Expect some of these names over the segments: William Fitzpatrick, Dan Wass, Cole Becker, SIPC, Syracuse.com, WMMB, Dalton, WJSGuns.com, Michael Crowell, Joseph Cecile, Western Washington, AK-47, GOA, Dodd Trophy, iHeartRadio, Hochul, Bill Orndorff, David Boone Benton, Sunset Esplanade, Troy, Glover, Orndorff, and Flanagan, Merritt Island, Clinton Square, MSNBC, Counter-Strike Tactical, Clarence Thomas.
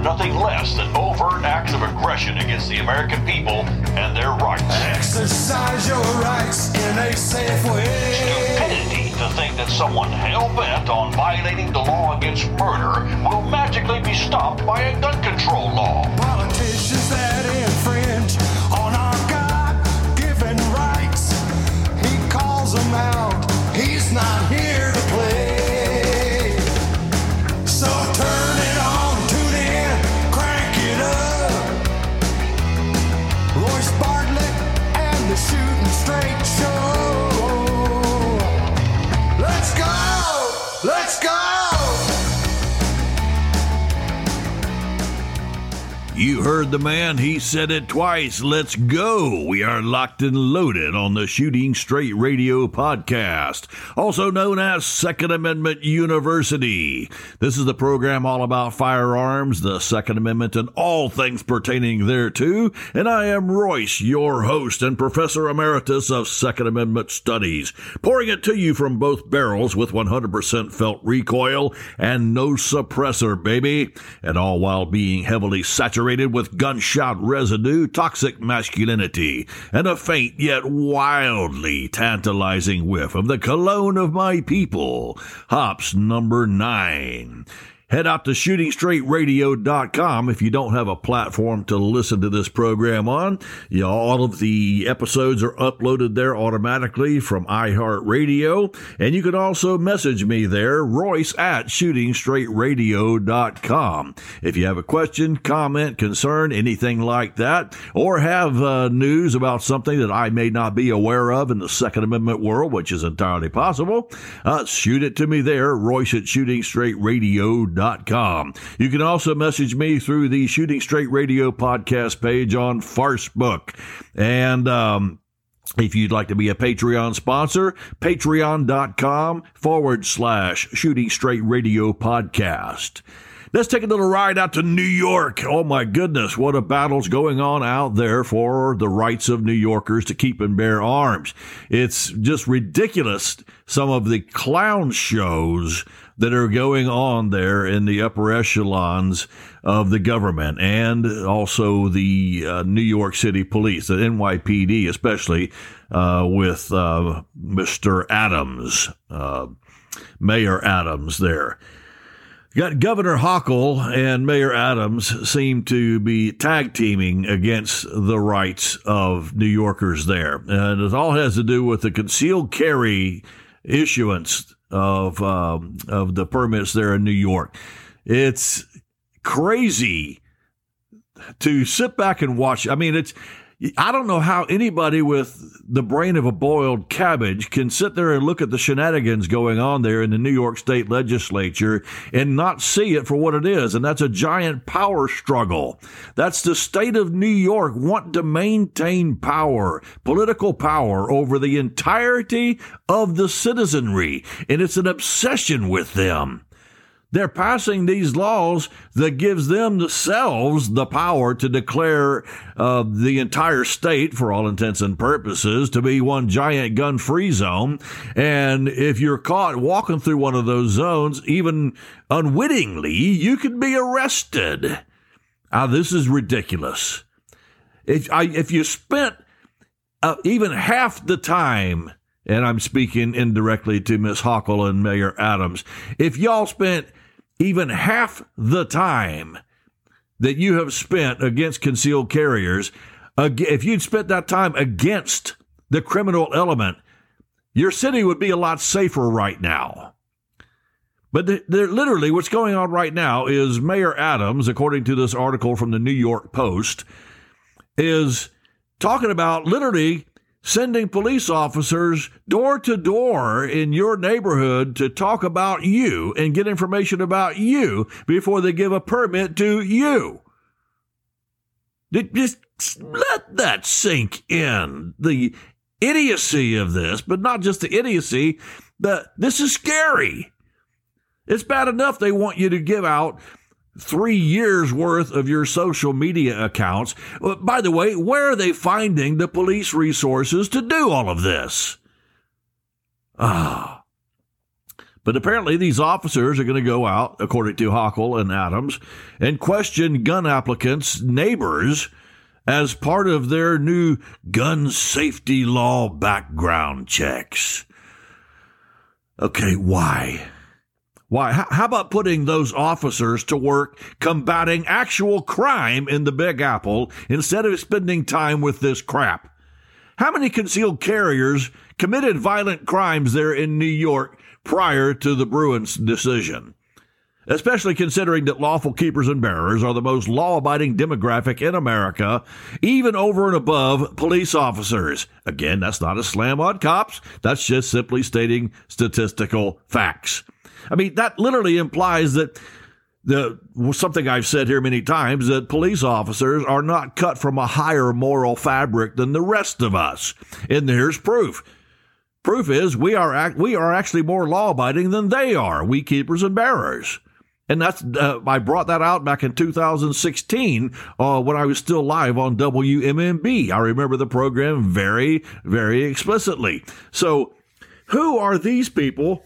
Nothing less than overt acts of aggression against the American people and their rights. Exercise your rights in a safe way. Stupidity to think that someone hell-bent on violating the law against murder will magically be stopped by a gun control law. Politicians that infringe on our God-given rights, he calls them out. He's not here to play. So turn it on. The Shooting Straight Show. Let's go! Let's go! You heard the man. He said it twice. Let's go. We are locked and loaded on the Shooting Straight Radio podcast, also known as Second Amendment University. This is the program all about firearms, the Second Amendment, and all things pertaining thereto. And I am Royce, your host and Professor Emeritus of Second Amendment Studies, pouring it to you from both barrels with 100% felt recoil and no suppressor, baby. And all while being heavily saturated with gunshot residue, toxic masculinity, and a faint yet wildly tantalizing whiff of the cologne of my people. Hops number 9. Head out to ShootingStraightRadio.com if you don't have a platform to listen to this program on. You know, all of the episodes are uploaded there automatically from iHeartRadio. And you can also message me there, Royce at ShootingStraightRadio.com. If you have a question, comment, concern, anything like that, or have news about something that I may not be aware of in the Second Amendment world, which is entirely possible, shoot it to me there, Royce at ShootingStraightRadio.com. You can also message me through the Shooting Straight Radio podcast page on Facebook. And if you'd like to be a Patreon sponsor, patreon.com/Shooting Straight Radio Podcast. Let's take a little ride out to New York. Oh, my goodness, what a battle's going on out there for the rights of New Yorkers to keep and bear arms. It's just ridiculous, some of the clown shows that are going on there in the upper echelons of the government and also the New York City police, the NYPD, especially with Mr. Adams, Mayor Adams there. Got Governor Hochul and Mayor Adams seem to be tag-teaming against the rights of New Yorkers there. And it all has to do with the concealed carry issuance of the permits there in New York. It's crazy to sit back and watch. I mean, I don't know how anybody with the brain of a boiled cabbage can sit there and look at the shenanigans going on there in the New York State Legislature and not see it for what it is. And that's a giant power struggle. That's the state of New York want to maintain power, political power over the entirety of the citizenry. And it's an obsession with them. They're passing these laws that gives them themselves the power to declare the entire state, for all intents and purposes, to be one giant gun-free zone. And if you're caught walking through one of those zones, even unwittingly, you could be arrested. This is ridiculous. If you spent even half the time, and I'm speaking indirectly to Ms. Hochul and Mayor Adams, if y'all spent even half the time that you have spent against concealed carriers, if you'd spent that time against the criminal element, your city would be a lot safer right now. But literally what's going on right now is Mayor Adams, according to this article from the New York Post, is talking about literally sending police officers door to door in your neighborhood to talk about you and get information about you before they give a permit to you. Just let that sink in. The idiocy of this, but not just the idiocy, this is scary. It's bad enough they want you to give out 3 years worth of your social media accounts. By the way, where are they finding the police resources to do all of this? But apparently these officers are going to go out, according to Hochul and Adams, and question gun applicants' neighbors as part of their new gun safety law background checks. Okay, why? Why? How about putting those officers to work combating actual crime in the Big Apple instead of spending time with this crap? How many concealed carriers committed violent crimes there in New York prior to the Bruins decision? Especially considering that lawful keepers and bearers are the most law-abiding demographic in America, even over and above police officers. Again, that's not a slam on cops. That's just simply stating statistical facts. I mean, that literally implies that something I've said here many times, that police officers are not cut from a higher moral fabric than the rest of us. And here's proof. Proof is we are actually more law-abiding than they are, we keepers and bearers. And that's I brought that out back in 2016 when I was still live on WMMB. I remember the program very, very explicitly. So who are these people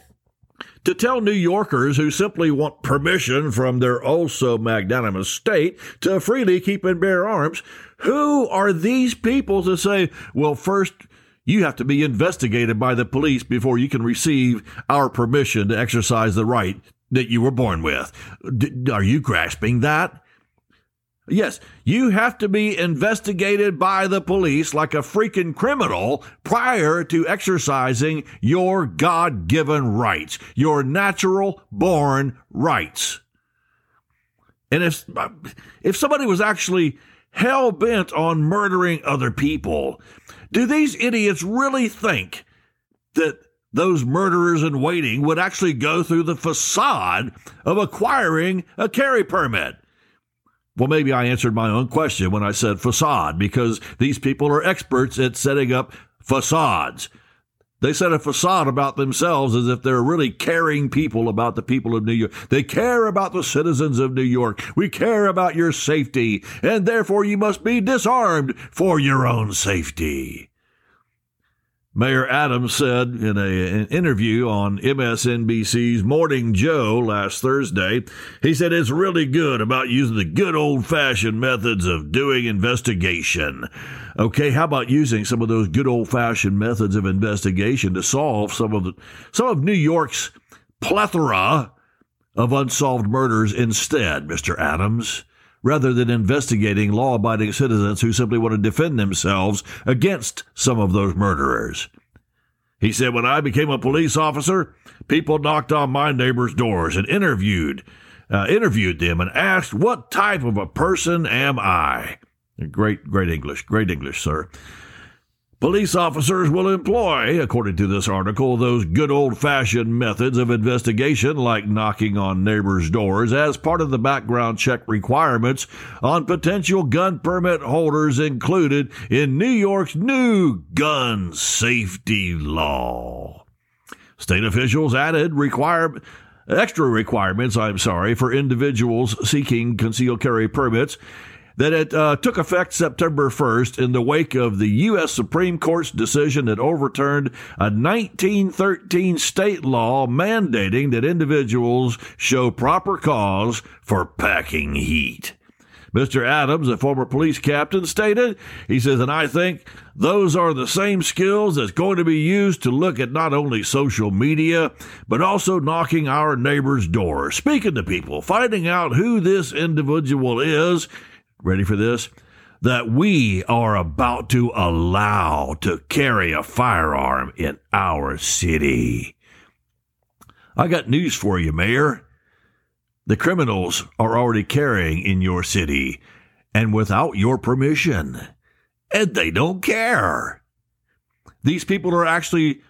to tell New Yorkers who simply want permission from their oh-so-magnanimous state to freely keep and bear arms? Who are these people to say, well, first, you have to be investigated by the police before you can receive our permission to exercise the right that you were born with? Are you grasping that? Yes, you have to be investigated by the police like a freaking criminal prior to exercising your God-given rights, your natural-born rights. And if somebody was actually hell-bent on murdering other people, do these idiots really think that those murderers in waiting would actually go through the facade of acquiring a carry permit? Well, maybe I answered my own question when I said facade, because these people are experts at setting up facades. They set a facade about themselves as if they're really caring people about the people of New York. They care about the citizens of New York. We care about your safety, and therefore you must be disarmed for your own safety. Mayor Adams said in an interview on MSNBC's Morning Joe last Thursday, he said, it's really good about using the good old-fashioned methods of doing investigation. Okay, how about using some of those good old-fashioned methods of investigation to solve some of New York's plethora of unsolved murders instead, Mr. Adams, rather than investigating law-abiding citizens who simply want to defend themselves against some of those murderers. He said, when I became a police officer, people knocked on my neighbors' doors and interviewed them and asked, what type of a person am I? Great English, sir. Police officers will employ, according to this article, those good old-fashioned methods of investigation like knocking on neighbors' doors as part of the background check requirements on potential gun permit holders included in New York's new gun safety law. State officials added extra requirements for individuals seeking concealed carry permits that it took effect September 1st in the wake of the U.S. Supreme Court's decision that overturned a 1913 state law mandating that individuals show proper cause for packing heat. Mr. Adams, a former police captain, stated, he says, and I think those are the same skills that's going to be used to look at not only social media, but also knocking our neighbors' doors, speaking to people, finding out who this individual is, ready for this, that we are about to allow to carry a firearm in our city. I got news for you, Mayor. The criminals are already carrying in your city and without your permission, and they don't care. These people are actually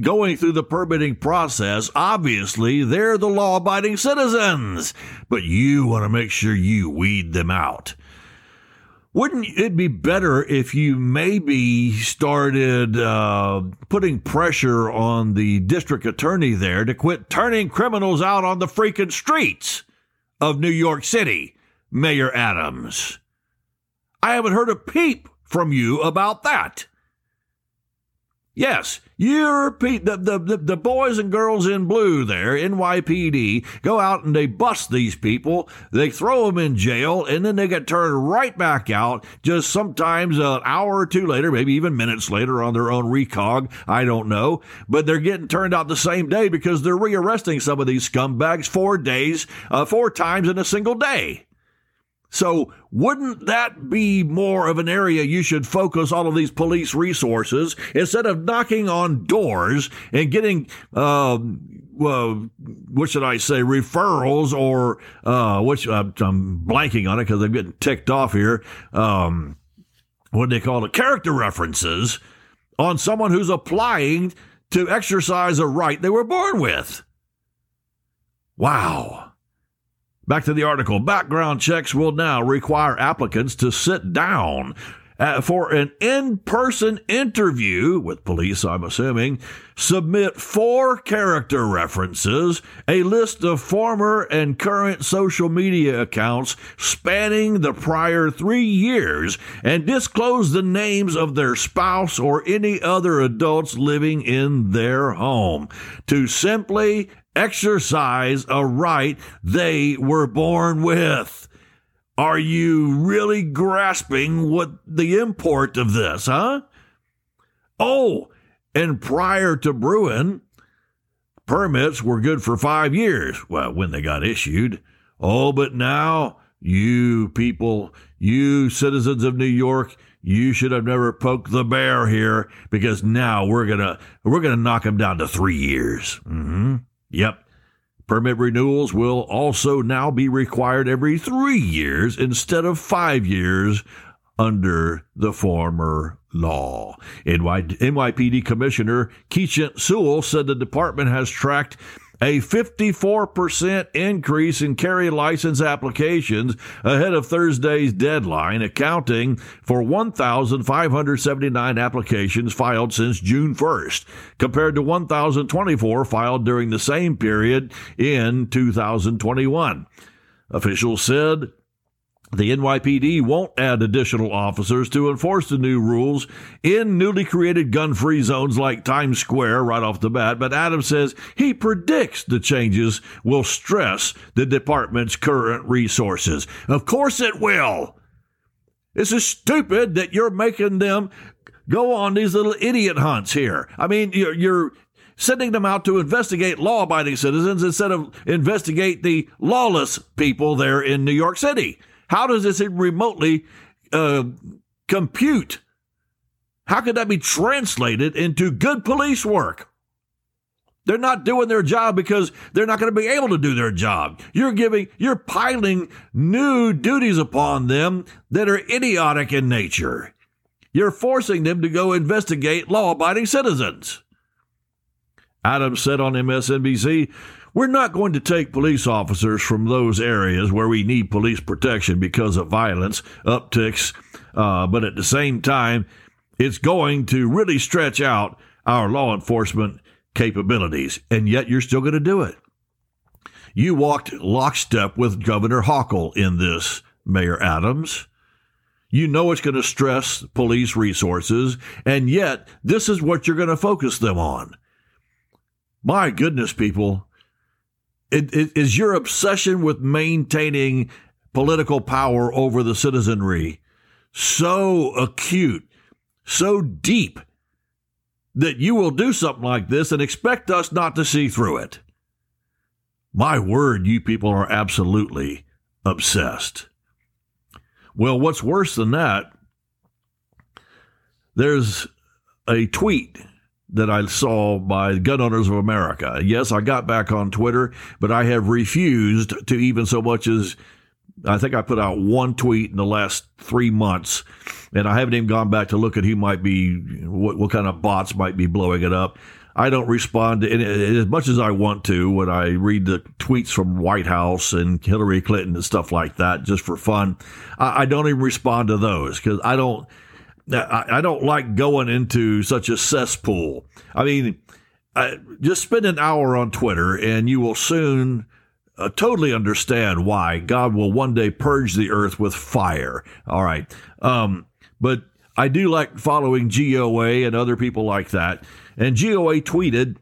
going through the permitting process. Obviously, they're the law-abiding citizens, but you want to make sure you weed them out. Wouldn't it be better if you maybe started putting pressure on the district attorney there to quit turning criminals out on the freaking streets of New York City, Mayor Adams? I haven't heard a peep from you about that. Yes, the boys and girls in blue there, NYPD, go out and they bust these people. They throw them in jail, and then they get turned right back out just sometimes an hour or two later, maybe even minutes later on their own recog. I don't know. But they're getting turned out the same day because they're rearresting some of these scumbags 4 times in a single day. So wouldn't that be more of an area you should focus all of these police resources instead of knocking on doors and getting, referrals or, I'm blanking on it because I'm getting ticked off here. Character references on someone who's applying to exercise a right they were born with. Wow. Back to the article. Background checks will now require applicants to sit down for an in-person interview with police, I'm assuming, submit 4 character references, a list of former and current social media accounts spanning the prior 3 years, and disclose the names of their spouse or any other adults living in their home to simply exercise a right they were born with. Are you really grasping what the import of this, huh? Oh, and prior to Bruin, permits were good for 5 years. Well, when they got issued. Oh, but now you people, you citizens of New York, you should have never poked the bear here, because now we're gonna knock them down to 3 years. Mm-hmm. Yep. Permit renewals will also now be required every 3 years instead of 5 years under the former law. NYPD Commissioner Keechant Sewell said the department has tracked a 54% increase in carry license applications ahead of Thursday's deadline, accounting for 1,579 applications filed since June 1st, compared to 1,024 filed during the same period in 2021. Officials said the NYPD won't add additional officers to enforce the new rules in newly created gun-free zones like Times Square right off the bat, but Adams says he predicts the changes will stress the department's current resources. Of course it will. This is stupid that you're making them go on these little idiot hunts here. I mean, you're sending them out to investigate law-abiding citizens instead of investigate the lawless people there in New York City. How does this remotely compute? How could that be translated into good police work? They're not doing their job because they're not going to be able to do their job. You're piling new duties upon them that are idiotic in nature. You're forcing them to go investigate law-abiding citizens. Adams said on MSNBC, "We're not going to take police officers from those areas where we need police protection because of violence upticks, but at the same time, it's going to really stretch out our law enforcement capabilities, and yet you're still going to do it." You walked lockstep with Governor Hochul in this, Mayor Adams. You know it's going to stress police resources, and yet this is what you're going to focus them on. My goodness, people. It is your obsession with maintaining political power over the citizenry so acute, so deep, that you will do something like this and expect us not to see through it? My word, you people are absolutely obsessed. Well, what's worse than that, there's a tweet that I saw by Gun Owners of America. Yes, I got back on Twitter, but I have refused to even so much as I think I put out one tweet in the last 3 months, and I haven't even gone back to look at who might be, what kind of bots might be blowing it up. I don't respond to it as much as I want to when I read the tweets from White House and Hillary Clinton and stuff like that, just for fun. I don't even respond to those because I don't like going into such a cesspool. I mean, just spend an hour on Twitter and you will soon totally understand why God will one day purge the earth with fire. All right. But I do like following GOA and other people like that. And GOA tweeted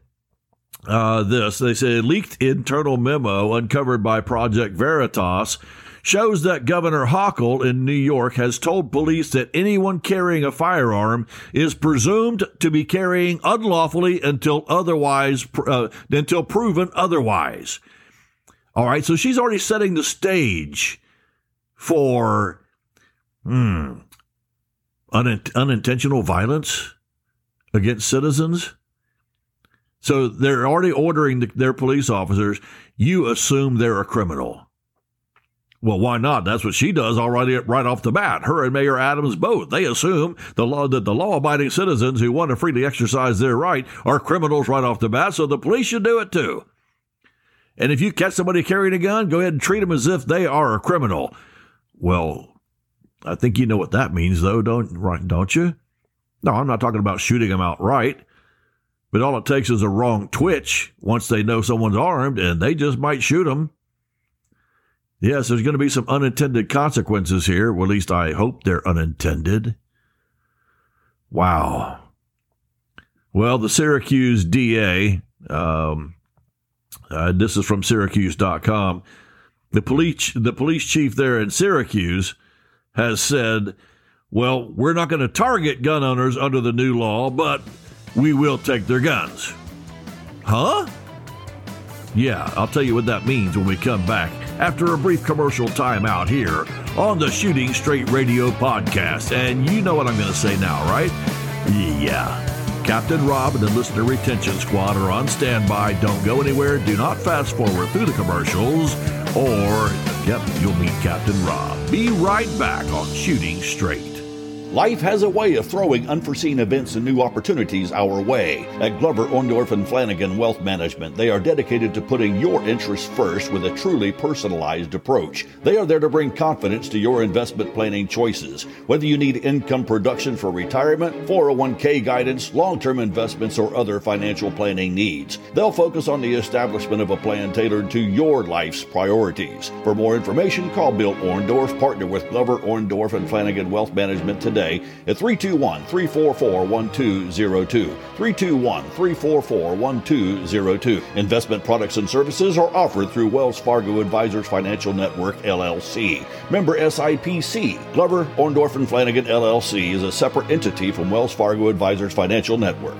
this. They said, leaked internal memo uncovered by Project Veritas shows that Governor Hochul in New York has told police that anyone carrying a firearm is presumed to be carrying unlawfully until proven otherwise. All right, so she's already setting the stage for unintentional violence against citizens. So they're already ordering their police officers, you assume they're a criminal. Well, why not? That's what she does already right off the bat. Her and Mayor Adams both. They assume that the law-abiding citizens who want to freely exercise their right are criminals right off the bat, so the police should do it too. And if you catch somebody carrying a gun, go ahead and treat them as if they are a criminal. Well, I think you know what that means, though, don't you? No, I'm not talking about shooting them outright, but all it takes is a wrong twitch once they know someone's armed, and they just might shoot them. Yes, there's going to be some unintended consequences here. Well, at least I hope they're unintended. Wow. Well, the Syracuse DA, this is from Syracuse.com, the police chief there in Syracuse has said, well, we're not going to target gun owners under the new law, but we will take their guns. Huh? Yeah, I'll tell you what that means when we come back after a brief commercial timeout here on the Shooting Straight Radio podcast. And you know what I'm going to say now, right? Yeah. Captain Rob and the Listener Retention Squad are on standby. Don't go anywhere. Do not fast forward through the commercials or, yep, you'll meet Captain Rob. Be right back on Shooting Straight. Life has a way of throwing unforeseen events and new opportunities our way. At Glover, Orndorff, and Flanagan Wealth Management, they are dedicated to putting your interests first with a truly personalized approach. They are there to bring confidence to your investment planning choices. Whether you need income production for retirement, 401k guidance, long-term investments, or other financial planning needs, they'll focus on the establishment of a plan tailored to your life's priorities. For more information, call Bill Orndorff, partner with Glover, Orndorff, and Flanagan Wealth Management today at 321-344-1202, 321-344-1202. Investment products and services are offered through Wells Fargo Advisors Financial Network, LLC. Member SIPC. Glover, Orndorff, and Flanagan, LLC is a separate entity from Wells Fargo Advisors Financial Network.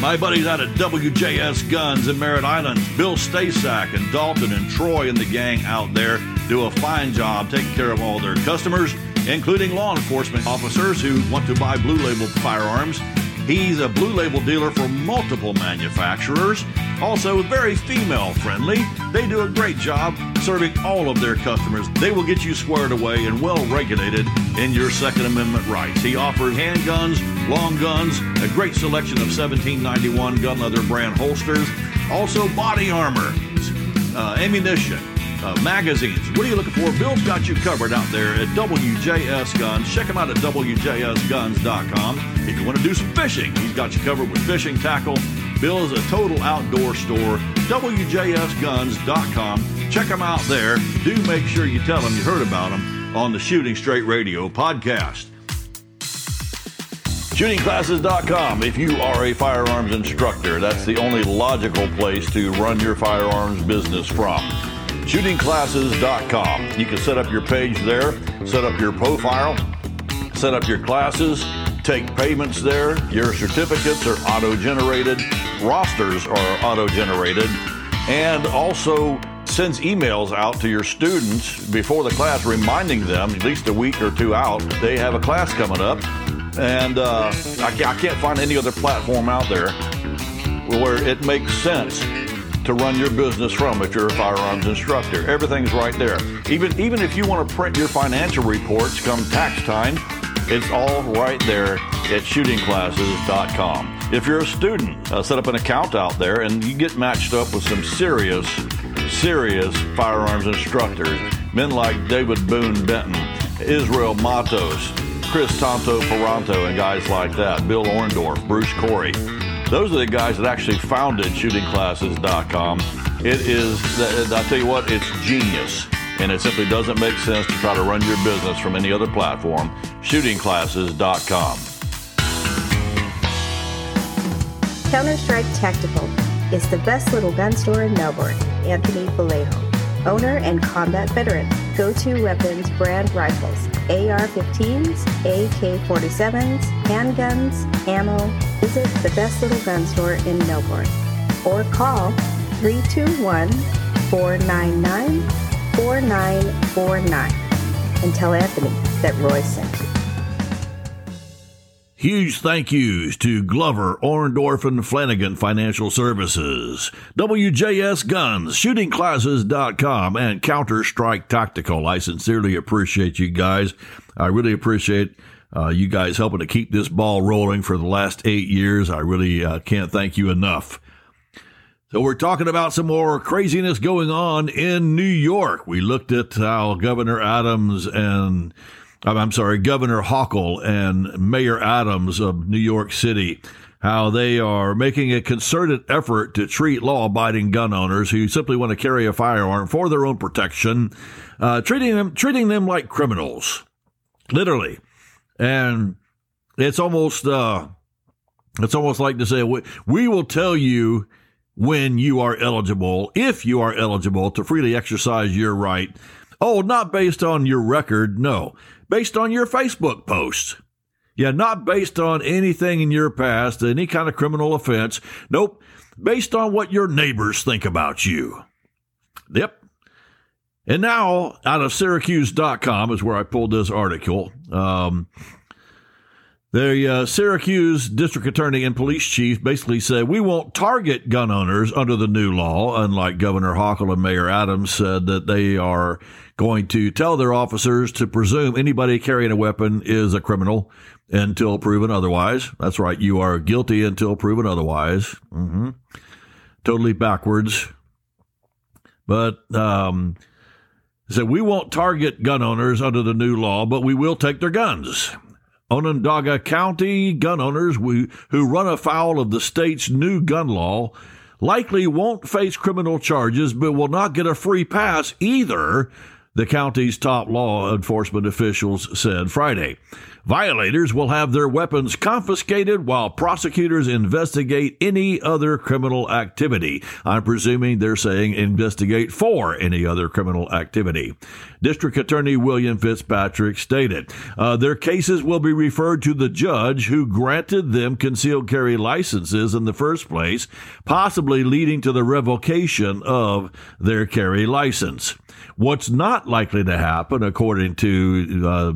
My buddies out at WJS Guns in Merritt Island, Bill Stasack and Dalton and Troy and the gang out there do a fine job taking care of all their customers, including law enforcement officers who want to buy blue label firearms. He's a blue label dealer for multiple manufacturers. Also, very female friendly. They do a great job serving all of their customers. They will get you squared away and well regulated in your Second Amendment rights. He offers handguns, long guns, a great selection of 1791 Gun Leather brand holsters, also body armor, ammunition, magazines. What are you looking for? Bill's got you covered out there at WJS Guns. Check him out at WJSGuns.com. If you want to do some fishing, he's got you covered with fishing tackle. Bill is a total outdoor store, WJSGuns.com. Check him out there. Do make sure you tell him you heard about him on the Shooting Straight Radio podcast. ShootingClasses.com. If you are a firearms instructor, that's the only logical place to run your firearms business from. ShootingClasses.com. You can set up your page there, set up your profile, set up your classes, take payments there. Your certificates are auto-generated. Rosters are auto-generated. And also sends emails out to your students before the class, reminding them at least a week or two out, they have a class coming up. And I can't find any other platform out there where it makes sense to run your business from if you're a firearms instructor. Everything's right there. Even if you want to print your financial reports come tax time, it's all right there at ShootingClasses.com. If you're a student, set up an account out there and you get matched up with some serious firearms instructors. Men like David Boone Benton, Israel Matos, Chris Tonto Ferranto, and guys like that. Bill Orndorff, Bruce Corey. Those are the guys that actually founded ShootingClasses.com. It is, I tell you what, it's genius. And it simply doesn't make sense to try to run your business from any other platform. ShootingClasses.com. Counter-Strike Tactical is the best little gun store in Melbourne. Anthony Vallejo, owner and combat veteran. Go-to weapons brand rifles, AR-15s, AK-47s, handguns, ammo. Visit the best little gun store in Melbourne or call 321-499-4949 and tell Anthony that Roy sent you. Huge thank yous to Glover, Orndorff, and Flanagan Financial Services, WJS Guns, ShootingClasses.com, and Counter-Strike Tactical. I sincerely appreciate you guys. I really appreciate you guys helping to keep this ball rolling for the last 8 years. I really can't thank you enough. So we're talking about some more craziness going on in New York. We looked at how Governor Hochul and Mayor Adams of New York City, how they are making a concerted effort to treat law-abiding gun owners who simply want to carry a firearm for their own protection, treating them like criminals, literally. And it's almost like to say, we will tell you when you are eligible, if you are eligible to freely exercise your right. Oh, not based on your record, no. Based on your Facebook posts. Yeah, not based on anything in your past, any kind of criminal offense. Nope. Based on what your neighbors think about you. Yep. And now, out of Syracuse.com is where I pulled this article. The Syracuse district attorney and police chief basically said, we won't target gun owners under the new law, unlike Governor Hochul and Mayor Adams said that they are going to tell their officers to presume anybody carrying a weapon is a criminal until proven otherwise. That's right. You are guilty until proven otherwise. Mm-hmm. Totally backwards. But said we won't target gun owners under the new law, but we will take their guns. Onondaga County gun owners who run afoul of the state's new gun law likely won't face criminal charges, but will not get a free pass either, the county's top law enforcement officials said Friday. Violators will have their weapons confiscated while prosecutors investigate any other criminal activity. I'm presuming they're saying investigate for any other criminal activity. District Attorney William Fitzpatrick stated, their cases will be referred to the judge who granted them concealed carry licenses in the first place, possibly leading to the revocation of their carry license. What's not likely to happen, according to the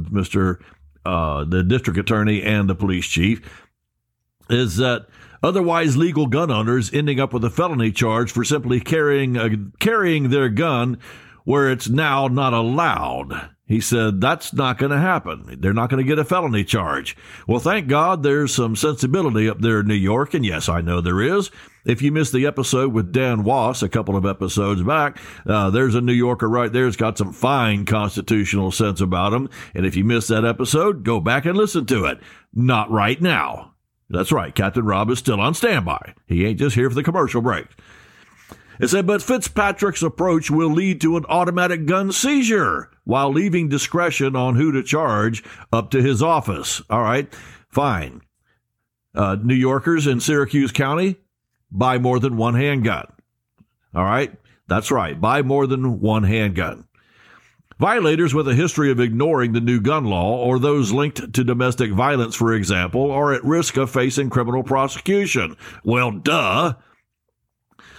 district attorney and the police chief, is that otherwise legal gun owners ending up with a felony charge for simply carrying their gun where it's now not allowed. He said that's not going to happen. They're not going to get a felony charge. Well, thank God there's some sensibility up there in New York, and yes, I know there is. If you missed the episode with Dan Wass a couple of episodes back, there's a New Yorker right there that's got some fine constitutional sense about him. And if you missed that episode, go back and listen to it. Not right now. That's right. Captain Rob is still on standby. He ain't just here for the commercial break. It said, but Fitzpatrick's approach will lead to an automatic gun seizure while leaving discretion on who to charge up to his office. All right, fine. New Yorkers in Syracuse County, buy more than one handgun. All right, that's right. Buy more than one handgun. Violators with a history of ignoring the new gun law or those linked to domestic violence, for example, are at risk of facing criminal prosecution. Well, duh.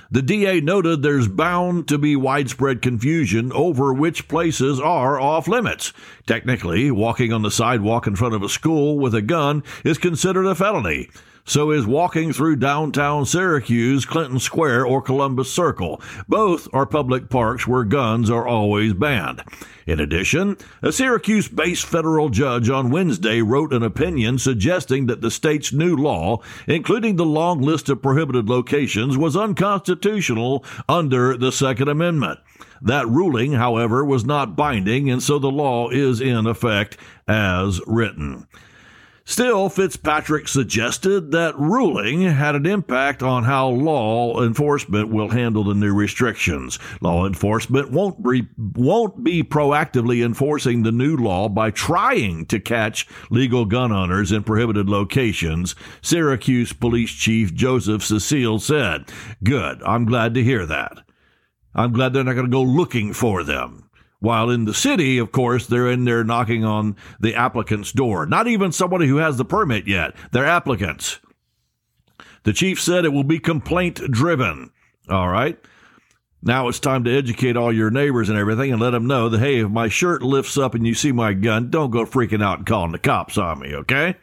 The DA noted there's bound to be widespread confusion over which places are off limits. Technically, walking on the sidewalk in front of a school with a gun is considered a felony. So is walking through downtown Syracuse, Clinton Square, or Columbus Circle. Both are public parks where guns are always banned. In addition, a Syracuse-based federal judge on Wednesday wrote an opinion suggesting that the state's new law, including the long list of prohibited locations, was unconstitutional under the Second Amendment. That ruling, however, was not binding, and so the law is in effect as written. Still, Fitzpatrick suggested that ruling had an impact on how law enforcement will handle the new restrictions. Law enforcement won't be proactively enforcing the new law by trying to catch legal gun owners in prohibited locations, Syracuse Police Chief Joseph Cecile said. Good. I'm glad to hear that. I'm glad they're not going to go looking for them. While in the city, of course, they're in there knocking on the applicant's door. Not even somebody who has the permit yet. They're applicants. The chief said it will be complaint-driven. All right. Now it's time to educate all your neighbors and everything and let them know that, hey, if my shirt lifts up and you see my gun, don't go freaking out and calling the cops on me, okay?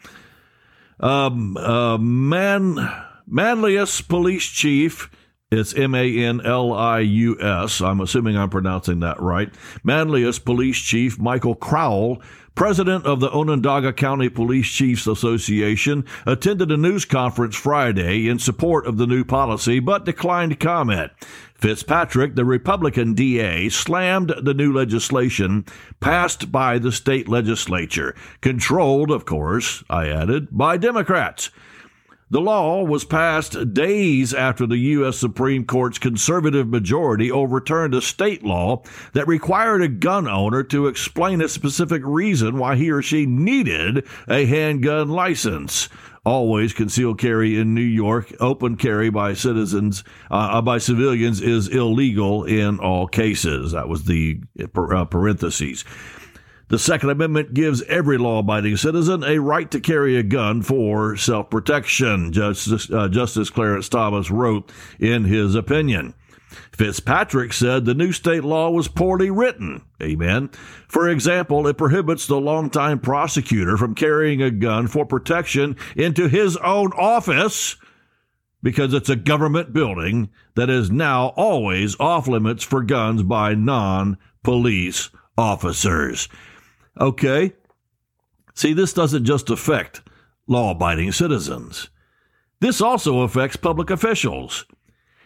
Manlius Police Chief... It's M-A-N-L-I-U-S. I'm assuming I'm pronouncing that right. Manlius Police Chief Michael Crowell, president of the Onondaga County Police Chiefs Association, attended a news conference Friday in support of the new policy, but declined comment. Fitzpatrick, the Republican DA, slammed the new legislation passed by the state legislature, controlled, of course, I added, by Democrats. The law was passed days after the U.S. Supreme Court's conservative majority overturned a state law that required a gun owner to explain a specific reason why he or she needed a handgun license. Always concealed carry in New York, open carry by civilians is illegal in all cases. That was the parentheses. The Second Amendment gives every law-abiding citizen a right to carry a gun for self-protection, Justice Clarence Thomas wrote in his opinion. Fitzpatrick said the new state law was poorly written. Amen. For example, it prohibits the longtime prosecutor from carrying a gun for protection into his own office because it's a government building that is now always off-limits for guns by non-police officers. Okay, see, this doesn't just affect law-abiding citizens. This also affects public officials.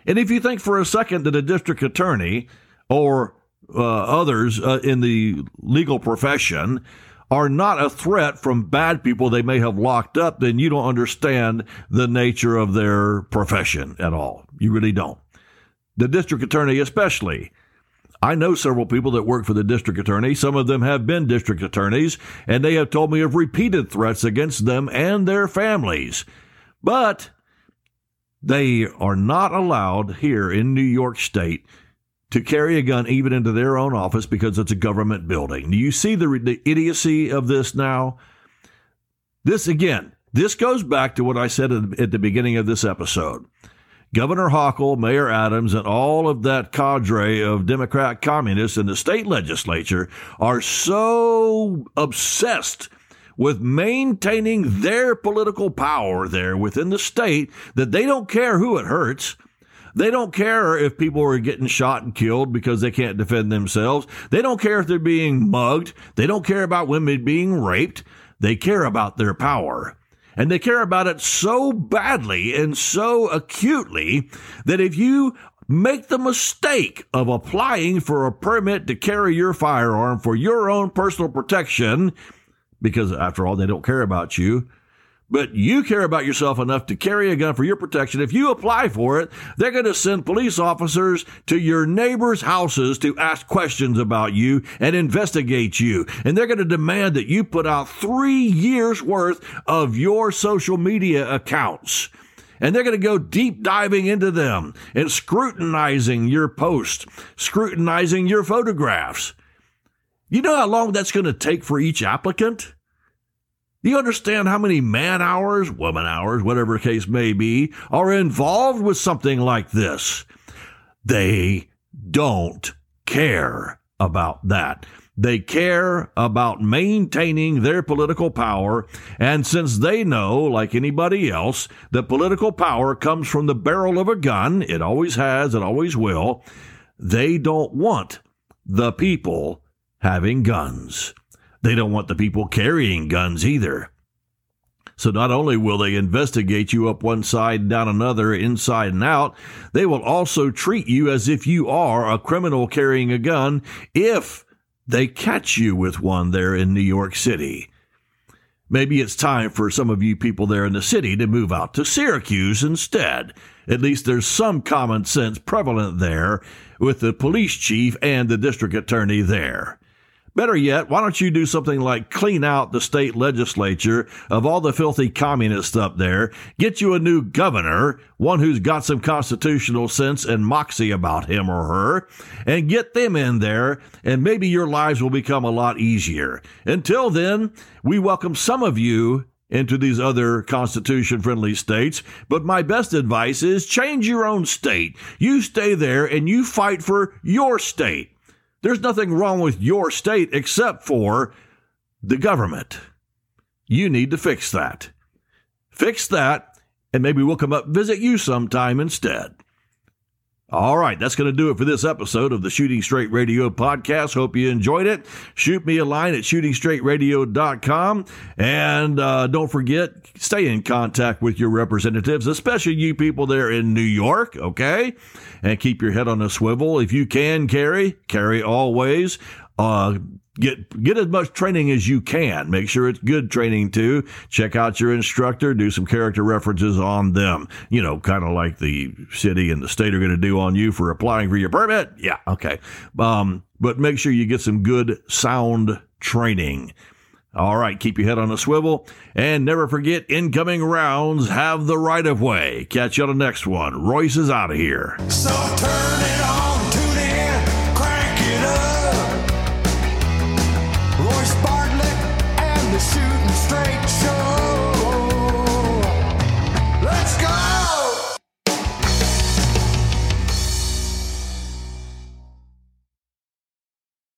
And if you think for a second that a district attorney or others in the legal profession are not a threat from bad people they may have locked up, then you don't understand the nature of their profession at all. You really don't. The district attorney especially. I know several people that work for the district attorney. Some of them have been district attorneys, and they have told me of repeated threats against them and their families. But they are not allowed here in New York State to carry a gun even into their own office because it's a government building. Do you see the idiocy of this now? This goes back to what I said at the beginning of this episode. Governor Hochul, Mayor Adams, and all of that cadre of Democrat communists in the state legislature are so obsessed with maintaining their political power there within the state that they don't care who it hurts. They don't care if people are getting shot and killed because they can't defend themselves. They don't care if they're being mugged. They don't care about women being raped. They care about their power. And they care about it so badly and so acutely that if you make the mistake of applying for a permit to carry your firearm for your own personal protection, because after all, they don't care about you, but you care about yourself enough to carry a gun for your protection. If you apply for it, they're going to send police officers to your neighbors' houses to ask questions about you and investigate you. And they're going to demand that you put out 3 years' worth of your social media accounts. And they're going to go deep diving into them and scrutinizing your posts, scrutinizing your photographs. You know how long that's going to take for each applicant? Do you understand how many man hours, woman hours, whatever the case may be, are involved with something like this? They don't care about that. They care about maintaining their political power, and since they know, like anybody else, that political power comes from the barrel of a gun, it always has, it always will, they don't want the people having guns. They don't want the people carrying guns either. So not only will they investigate you up one side, down another, inside and out, they will also treat you as if you are a criminal carrying a gun if they catch you with one there in New York City. Maybe it's time for some of you people there in the city to move out to Syracuse instead. At least there's some common sense prevalent there with the police chief and the district attorney there. Better yet, why don't you do something like clean out the state legislature of all the filthy communists up there, get you a new governor, one who's got some constitutional sense and moxie about him or her, and get them in there, and maybe your lives will become a lot easier. Until then, we welcome some of you into these other constitution-friendly states, but my best advice is change your own state. You stay there and you fight for your state. There's nothing wrong with your state except for the government. You need to fix that. Fix that, and maybe we'll come up and visit you sometime instead. All right, that's going to do it for this episode of the Shooting Straight Radio podcast. Hope you enjoyed it. Shoot me a line at shootingstraightradio.com. And don't forget, stay in contact with your representatives, especially you people there in New York, okay? And keep your head on a swivel. If you can carry always. Get as much training as you can. Make sure it's good training, too. Check out your instructor. Do some character references on them. You know, kind of like the city and the state are going to do on you for applying for your permit. Yeah, okay. But make sure you get some good, sound training. All right, keep your head on a swivel. And never forget, incoming rounds have the right of way. Catch you on the next one. Royce is out of here. So turn it.